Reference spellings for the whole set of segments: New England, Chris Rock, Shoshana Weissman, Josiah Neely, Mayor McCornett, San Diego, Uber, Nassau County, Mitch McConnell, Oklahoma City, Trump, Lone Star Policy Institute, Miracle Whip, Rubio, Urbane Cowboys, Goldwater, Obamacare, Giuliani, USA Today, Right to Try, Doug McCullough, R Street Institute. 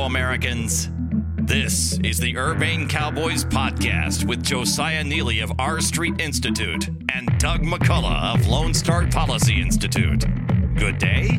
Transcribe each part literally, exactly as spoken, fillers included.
Hello, Americans. This is the Urbane Cowboys podcast with Josiah Neely of R Street Institute and Doug McCullough of Lone Star Policy Institute. Good day.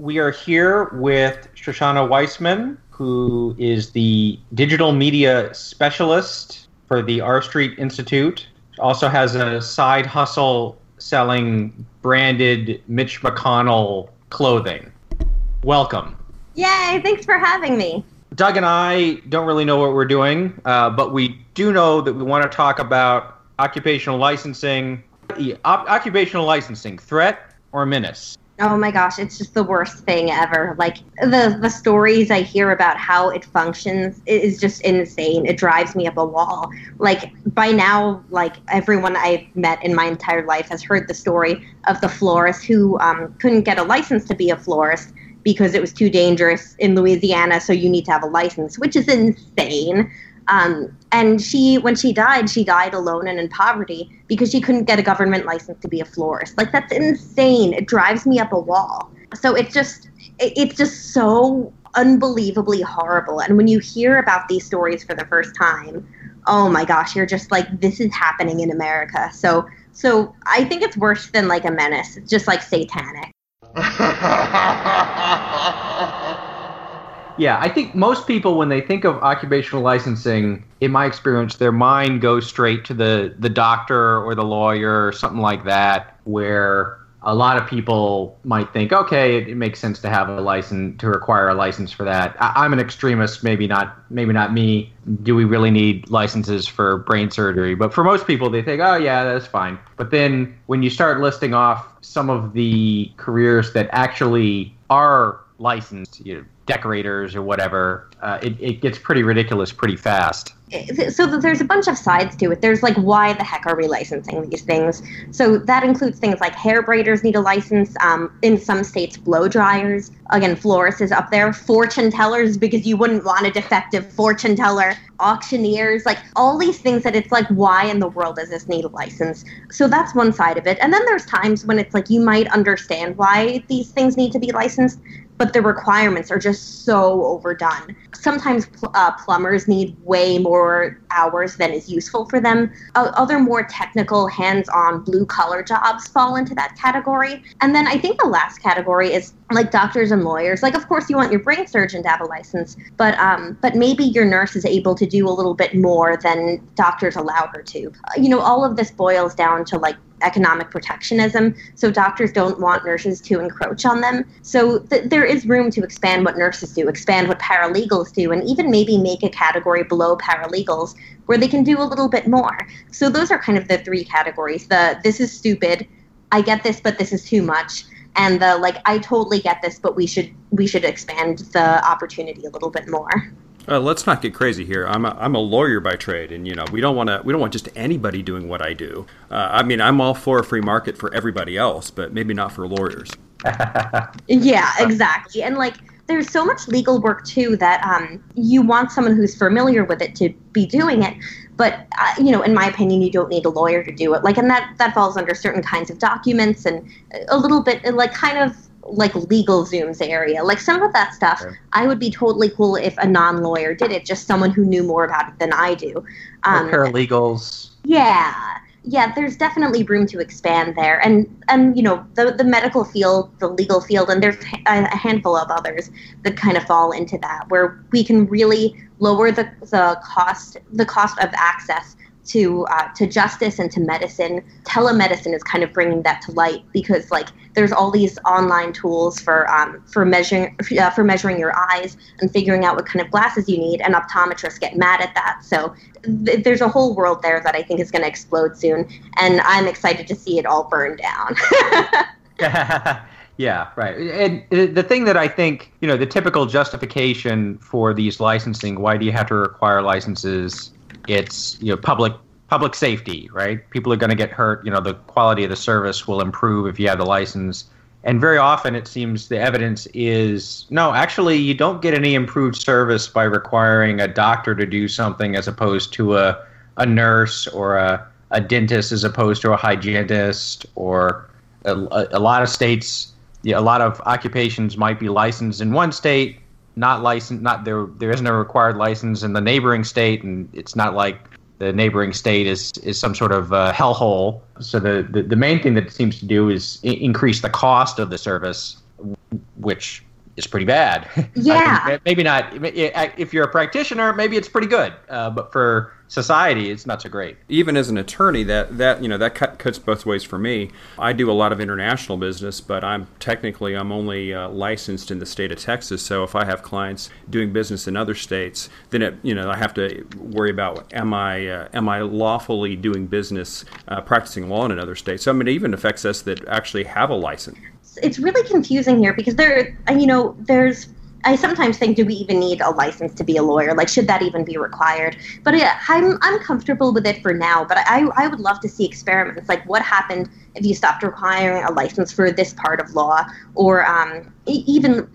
We are here with Shoshana Weissman, who is the digital media specialist for the R Street Institute. She also has a side hustle selling branded Mitch McConnell clothing. Welcome. Yay, thanks for having me. Doug and I don't really know what we're doing, uh, but we do know that we want to talk about occupational licensing. The op- occupational licensing, threat or menace? Oh my gosh, it's just the worst thing ever. Like, the, the stories I hear about how it functions is just insane. It drives me up a wall. Like, by now, like, everyone I've met in my entire life has heard the story of the florist who um, couldn't get a license to be a florist because it was too dangerous in Louisiana, so you need to have a license, which is insane. Um, and she, when she died, she died alone and in poverty because she couldn't get a government license to be a florist. Like, that's insane. It drives me up a wall. So it's just, it's just so unbelievably horrible. And when you hear about these stories for the first time, oh my gosh, you're just like, this is happening in America. So, so I think it's worse than like a menace. It's just like satanic. Yeah, I think most people, when they think of occupational licensing, in my experience, their mind goes straight to the, the doctor or the lawyer or something like that, where a lot of people might think, okay, it, it makes sense to have a license, to require a license for that. I, I'm an extremist, maybe not, maybe not me. Do we really need licenses for brain surgery? But for most people, they think, oh yeah, that's fine. But then when you start listing off some of the careers that actually are licensed, you know, decorators or whatever, uh, it, it gets pretty ridiculous pretty fast. So there's a bunch of sides to it. There's like, why the heck are we licensing these things? So that includes things like hair braiders need a license. Um, in some states, blow dryers. Again, florists is up there. Fortune tellers, because you wouldn't want a defective fortune teller. Auctioneers, like all these things that it's like, why in the world does this need a license? So that's one side of it. And then there's times when it's like, you might understand why these things need to be licensed, but the requirements are just so overdone. Sometimes pl- uh, plumbers need way more hours than is useful for them. Uh, other more technical, hands-on, blue-collar jobs fall into that category. And then I think the last category is like doctors and lawyers. Like, of course, you want your brain surgeon to have a license, but um, but maybe your nurse is able to do a little bit more than doctors allow her to. Uh, you know, all of this boils down to like economic protectionism. So doctors don't want nurses to encroach on them. So th- there is room to expand what nurses do, expand what paralegals do, and even maybe make a category below paralegals where they can do a little bit more. So those are kind of the three categories. The this is stupid, I get this, but this is too much. And the like, I totally get this, but we should we should expand the opportunity a little bit more. Uh, let's not get crazy here. I'm a, I'm a lawyer by trade, and you know we don't want to we don't want just anybody doing what I do. Uh, I mean, I'm all for a free market for everybody else, but maybe not for lawyers. Yeah, exactly. And like, there's so much legal work too that um, you want someone who's familiar with it to be doing it. But, uh, you know, in my opinion, you don't need a lawyer to do it. Like, and that, that falls under certain kinds of documents and a little bit like kind of like legal Zoom's area. Like some of that stuff, okay, I would be totally cool if a non-lawyer did it, just someone who knew more about it than I do. Um, or paralegals. Yeah. Yeah, there's definitely room to expand there. And, and you know, the the medical field, the legal field, and there's a handful of others that kind of fall into that, where we can really lower the, the cost the cost of access to uh, to justice and to medicine. Telemedicine is kind of bringing that to light because, like, there's all these online tools for um, for measuring uh, for measuring your eyes and figuring out what kind of glasses you need, and optometrists get mad at that. So th- there's a whole world there that I think is going to explode soon, and I'm excited to see it all burn down. Yeah, right. And the thing that I think, you know, the typical justification for these licensing, why do you have to require licenses? It's, you know, public public safety, right? People are going to get hurt. You know, the quality of the service will improve if you have the license. And very often it seems the evidence is, no, actually you don't get any improved service by requiring a doctor to do something as opposed to a, a nurse or a, a dentist as opposed to a hygienist, or a, a lot of states yeah, a lot of occupations might be licensed in one state, not licensed, not there. There isn't a required license in the neighboring state, and it's not like the neighboring state is is some sort of uh, hellhole. So the, the the main thing that it seems to do is I- increase the cost of the service, which is pretty bad. Yeah, maybe not. If you're a practitioner, maybe it's pretty good, uh, but for society, it's not so great. Even as an attorney, that that you know that cut, cuts both ways for me. I do a lot of international business, but I'm technically I'm only uh, licensed in the state of Texas. So if I have clients doing business in other states, then it, you know I have to worry about am I uh, am I lawfully doing business, uh, practicing law in another state. So I mean, it even affects us that actually have a license. It's really confusing here because there, you know, there's, I sometimes think, do we even need a license to be a lawyer? Like, should that even be required? But yeah, I'm, I'm comfortable with it for now, but I, I would love to see experiments. Like, what happened if you stopped requiring a license for this part of law, or um, even,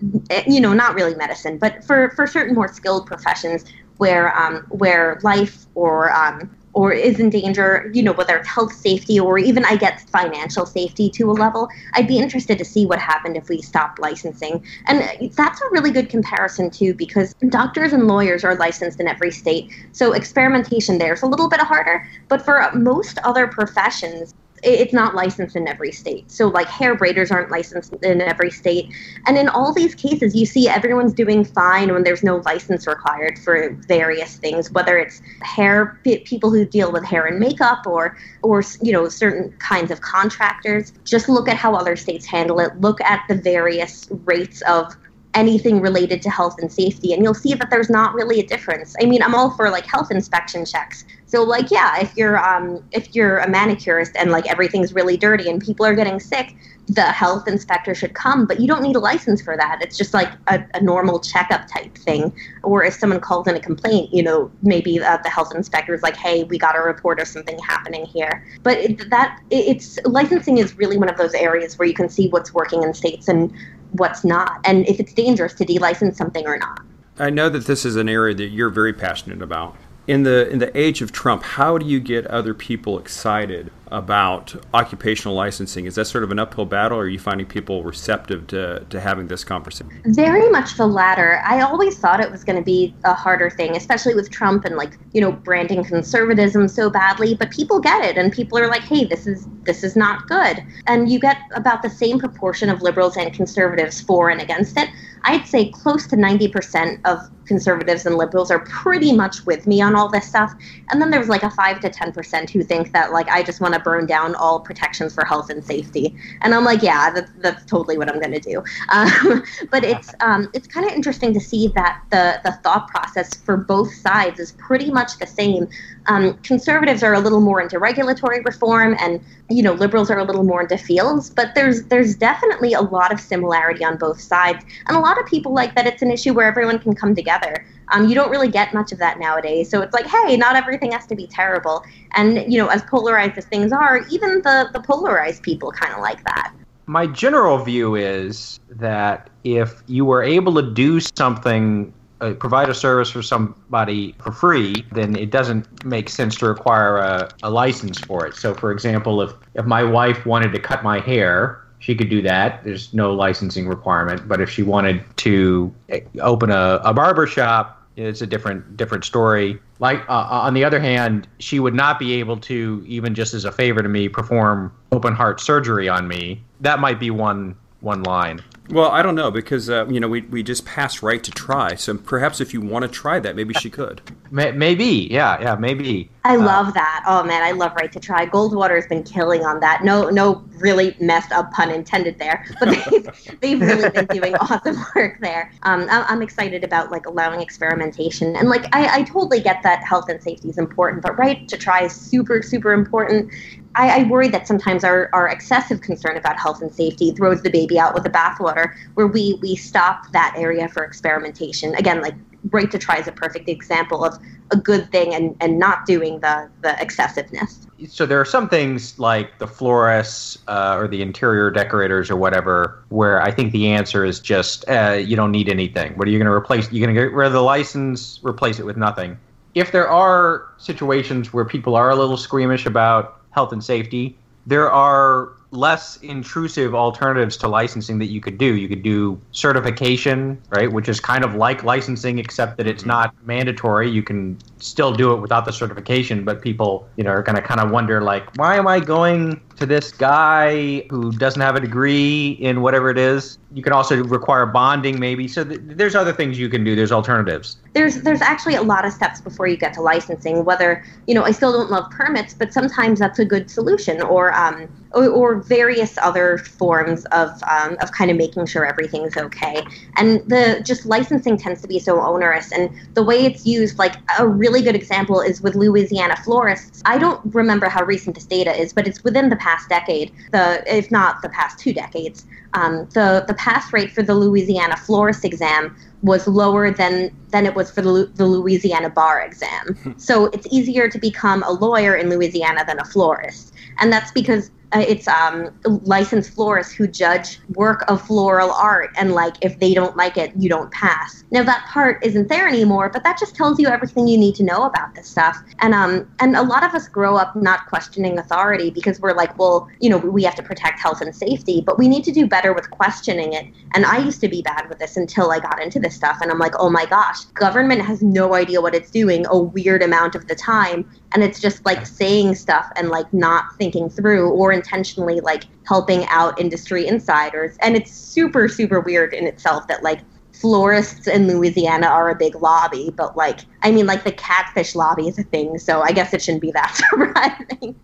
you know, not really medicine, but for, for certain more skilled professions where, um, where life or, um, or is in danger, you know, whether it's health safety or even, I guess, financial safety to a level. I'd be interested to see what happened if we stopped licensing. And that's a really good comparison, too, because doctors and lawyers are licensed in every state. So experimentation there is a little bit harder. But for most other professions, it's not licensed in every state. So, like, hair braiders aren't licensed in every state. And in all these cases, you see everyone's doing fine when there's no license required for various things, whether it's hair, people who deal with hair and makeup, or, or you know, certain kinds of contractors. Just look at how other states handle it. Look at the various rates of anything related to health and safety, and you'll see that there's not really a difference. I mean, I'm all for, like, health inspection checks. So, like, yeah, if you're um, if you're a manicurist and, like, everything's really dirty and people are getting sick, the health inspector should come, but you don't need a license for that. It's just like a, a normal checkup type thing. Or if someone calls in a complaint, you know, maybe uh, the health inspector is like, hey, we got a report of something happening here. But it, that it's licensing is really one of those areas where you can see what's working in states and what's not, and if it's dangerous to de-license something or not. I know that this is an area that you're very passionate about. In the in the age of Trump, how do you get other people excited about occupational licensing? Is that sort of an uphill battle, or are you finding people receptive to, to having this conversation? Very much the latter. I always thought it was going to be a harder thing, especially with Trump and, like, you know, branding conservatism so badly. But people get it, and people are like, hey, this is this is not good. And you get about the same proportion of liberals and conservatives for and against it. I'd say close to ninety percent of conservatives and liberals are pretty much with me on all this stuff. And then there's like a five to ten percent who think that, like, I just want to burn down all protections for health and safety. And I'm like, yeah, that's, that's totally what I'm going to do. Um, but it's um, it's kind of interesting to see that the, the thought process for both sides is pretty much the same. Um, conservatives are a little more into regulatory reform, and, you know, liberals are a little more into fields. But there's there's definitely a lot of similarity on both sides. And a lot A lot of people like that it's an issue where everyone can come together. Um, you don't really get much of that nowadays. So it's like, hey, not everything has to be terrible. And, you know, as polarized as things are, even the, the polarized people kind of like that. My general view is that if you were able to do something, uh, provide a service for somebody for free, then it doesn't make sense to require a, a license for it. So, for example, if, if my wife wanted to cut my hair, she could do that. There's no licensing requirement. But if she wanted to open a, a barber shop, it's a different different story. Like, uh, on the other hand, she would not be able to, even just as a favor to me, perform open heart surgery on me. That might be one one line. Well, I don't know, because, uh, you know, we we just passed Right to Try. So perhaps if you want to try that, maybe she could. Maybe. Yeah, yeah, maybe. I uh, love that. Oh, man, I love Right to Try. Goldwater has been killing on that. No, no really messed up pun intended there. But they've, they've really been doing awesome work there. Um, I'm excited about, like, allowing experimentation. And, like, I, I totally get that health and safety is important. But Right to Try is super, super important. I, I worry that sometimes our, our excessive concern about health and safety throws the baby out with the bathwater, where we, we stop that area for experimentation. Again, like, Right to Try is a perfect example of a good thing and, and not doing the, the excessiveness. So there are some things like the florists uh, or the interior decorators or whatever, where I think the answer is just uh, you don't need anything. What are you going to replace? You're going to get rid of the license, replace it with nothing. If there are situations where people are a little squeamish about health and safety, there are less intrusive alternatives to licensing that you could do. You could do certification, right, which is kind of like licensing, except that it's not mandatory. You can still do it without the certification, but people, you know, are going to kind of wonder, like, why am I going to this guy who doesn't have a degree in whatever it is? You can also require bonding, maybe. So th- there's other things you can do. There's alternatives. There's there's actually a lot of steps before you get to licensing. Whether, you know, I still don't love permits, but sometimes that's a good solution, or um or, or various other forms of um of kind of making sure everything's okay. And the just licensing tends to be so onerous, and the way it's used, like a really good example is with Louisiana florists. I don't remember how recent this data is, but it's within the past decade, the if not the past two decades. Um, the, the pass rate for the Louisiana florist exam was lower than, than it was for the, the Louisiana bar exam. So it's easier to become a lawyer in Louisiana than a florist. And that's because uh, it's um, licensed florists who judge work of floral art. And, like, if they don't like it, you don't pass. Now, that part isn't there anymore, but that just tells you everything you need to know about this stuff. And um, and a lot of us grow up not questioning authority because we're like, well, you know, we have to protect health and safety, but we need to do better with questioning it. And I used to be bad with this until I got into this stuff. And I'm like, oh my gosh, government has no idea what it's doing a weird amount of the time. And it's just like saying stuff and like not thinking through, or intentionally like helping out industry insiders. And it's super, super weird in itself that like florists in Louisiana are a big lobby, but like, I mean, like the catfish lobby is a thing. So I guess it shouldn't be that surprising.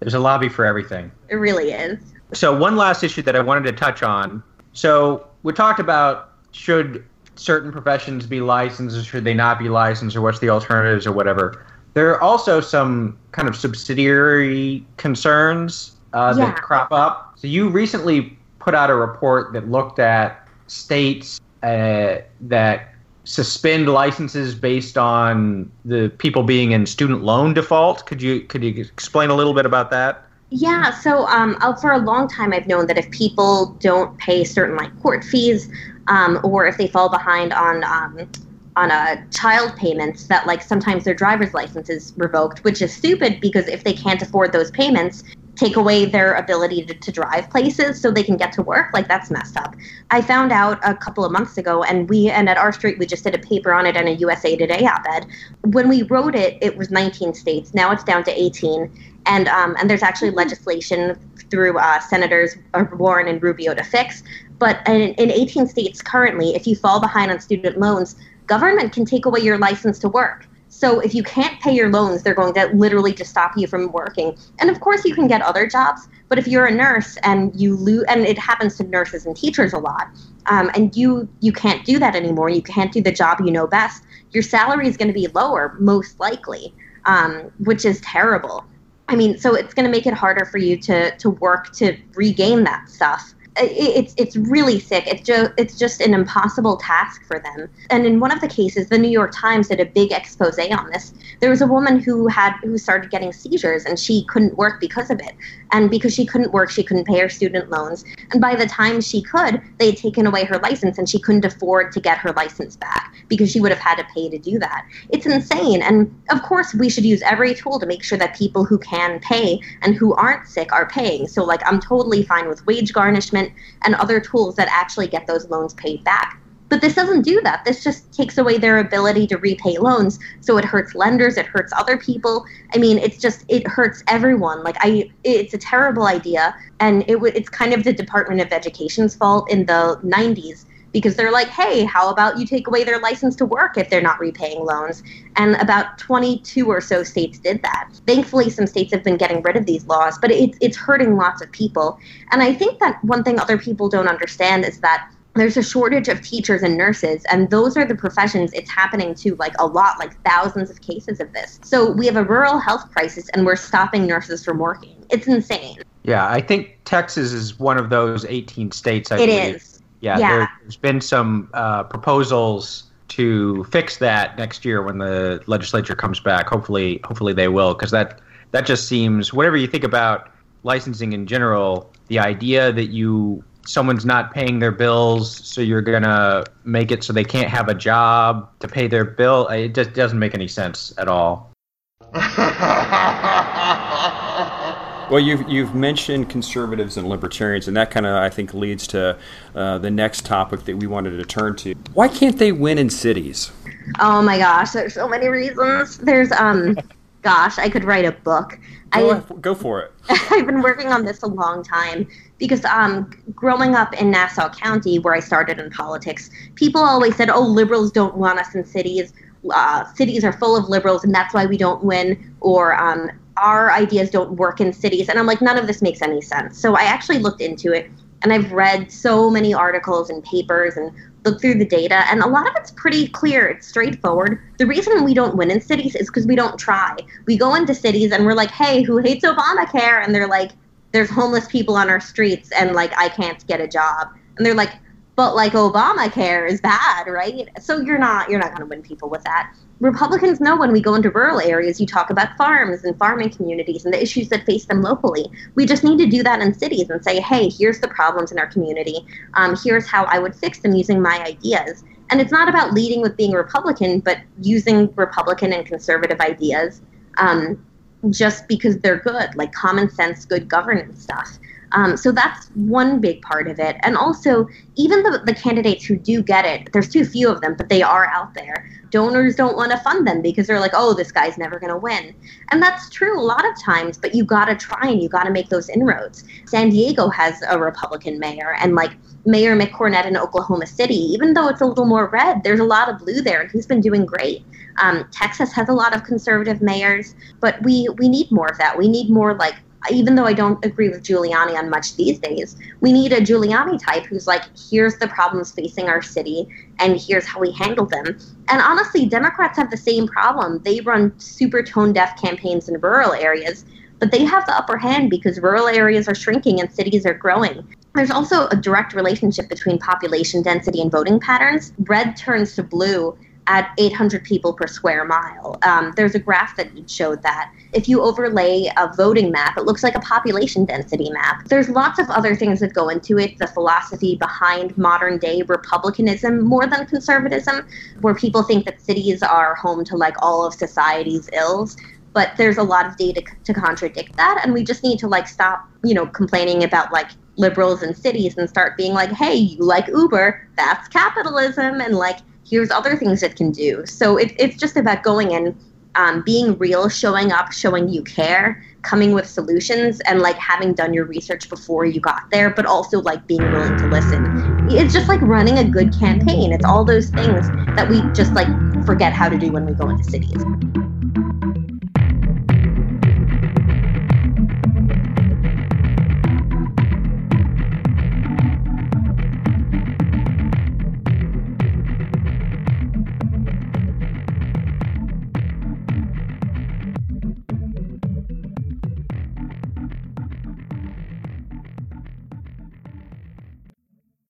There's a lobby for everything. It really is. So one last issue that I wanted to touch on. So we talked about, should certain professions be licensed or should they not be licensed, or what's the alternatives or whatever. There are also some kind of subsidiary concerns uh, yeah. that crop up. So you recently put out a report that looked at states uh, that suspend licenses based on the people being in student loan default. Could you could you explain a little bit about that? Yeah, so um, for a long time I've known that if people don't pay certain like court fees, um, or if they fall behind on um, on a child payments, that like sometimes their driver's license is revoked, which is stupid because if they can't afford those payments, take away their ability to, to drive places so they can get to work. Like, that's messed up. I found out a couple of months ago, and we and at R Street, we just did a paper on it and a U S A Today op-ed. When we wrote it, it was nineteen states. Now it's down to eighteen. And um, and there's actually legislation through uh, Senators Warren and Rubio to fix. But in, in eighteen states currently, if you fall behind on student loans, government can take away your license to work. So if you can't pay your loans, they're going to literally just stop you from working. And of course you can get other jobs, but if you're a nurse and you lose, and it happens to nurses and teachers a lot, um, and you, you can't do that anymore, you can't do the job you know best, your salary is going to be lower, most likely, um, which is terrible. I mean, so it's going to make it harder for you to, to work to regain that stuff. It's it's really sick. It's just, it's just an impossible task for them. And in one of the cases, the New York Times did a big expose on this. There was a woman who had who started getting seizures, and she couldn't work because of it. And because she couldn't work, she couldn't pay her student loans. And by the time she could, they had taken away her license, and she couldn't afford to get her license back because she would have had to pay to do that. It's insane. And of course, we should use every tool to make sure that people who can pay and who aren't sick are paying. So, like, I'm totally fine with wage garnishment and other tools that actually get those loans paid back. But this doesn't do that. This just takes away their ability to repay loans. So it hurts lenders. It hurts other people. I mean, it's just, it hurts everyone. Like, I, it's a terrible idea. And it w- it's kind of the Department of Education's fault in the nineties, because they're like, hey, how about you take away their license to work if they're not repaying loans? And about twenty-two or so states did that. Thankfully, some states have been getting rid of these laws, but it's it's hurting lots of people. And I think that one thing other people don't understand is that there's a shortage of teachers and nurses, and those are the professions it's happening to, like, a lot, like thousands of cases of this. So we have a rural health crisis, and we're stopping nurses from working. It's insane. Yeah, I think Texas is one of those eighteen states, I believe. It is. Yeah, yeah. There, there's been some uh, proposals to fix that next year when the legislature comes back. Hopefully, hopefully they will, because that, that just seems, whatever you think about licensing in general, the idea that you someone's not paying their bills, so you're going to make it so they can't have a job to pay their bill, it just doesn't make any sense at all. Well, you've, you've mentioned conservatives and libertarians, and that kind of, I think, leads to uh, the next topic that we wanted to turn to. Why can't they win in cities? Oh, my gosh. There's so many reasons. There's, um, gosh, I could write a book. Go, I, go for it. I've been working on this a long time because um, growing up in Nassau County, where I started in politics, people always said, oh, liberals don't want us in cities. Uh, cities are full of liberals, and that's why we don't win, or um, our ideas don't work in cities. And I'm like, none of this makes any sense. So I actually looked into it, and I've read so many articles and papers and looked through the data, and a lot of it's pretty clear. It's straightforward. The reason we don't win in cities is because we don't try. We go into cities, and we're like, hey, who hates Obamacare? And they're like, there's homeless people on our streets, and, like, I can't get a job. And they're like, but, like, Obamacare is bad, right? So you're not you're not going to win people with that. Republicans know when we go into rural areas, you talk about farms and farming communities and the issues that face them locally. We just need to do that in cities and say, hey, here's the problems in our community. Um, here's how I would fix them using my ideas. And it's not about leading with being Republican, but using Republican and conservative ideas um, just because they're good, like common sense, good governance stuff. Um, so that's one big part of it. And also, even the, the candidates who do get it, there's too few of them, but they are out there. Donors don't want to fund them because they're like, oh, this guy's never going to win. And that's true a lot of times, but you got to try and you got to make those inroads. San Diego has a Republican mayor, and like Mayor McCornett in Oklahoma City, even though it's a little more red, there's a lot of blue there, and he's been doing great. Um, Texas has a lot of conservative mayors, but we, we need more of that. We need more like, even though I don't agree with Giuliani on much these days, we need a Giuliani type who's like, here's the problems facing our city, and here's how we handle them. And honestly, Democrats have the same problem. They run super tone-deaf campaigns in rural areas, but they have the upper hand because rural areas are shrinking and cities are growing. There's also a direct relationship between population density and voting patterns. Red turns to blue at eight hundred people per square mile. Um, there's a graph that showed that. If you overlay a voting map, it looks like a population density map. There's lots of other things that go into it, the philosophy behind modern day republicanism more than conservatism, where people think that cities are home to like all of society's ills. But there's a lot of data to contradict that, and we just need to like stop, you know, complaining about like liberals in cities and start being like, hey, you like Uber, that's capitalism, and like, here's other things it can do. So it, it's just about going in, um, being real, showing up, showing you care, coming with solutions, and like having done your research before you got there, but also like being willing to listen. It's just like running a good campaign. It's all those things that we just like forget how to do when we go into cities.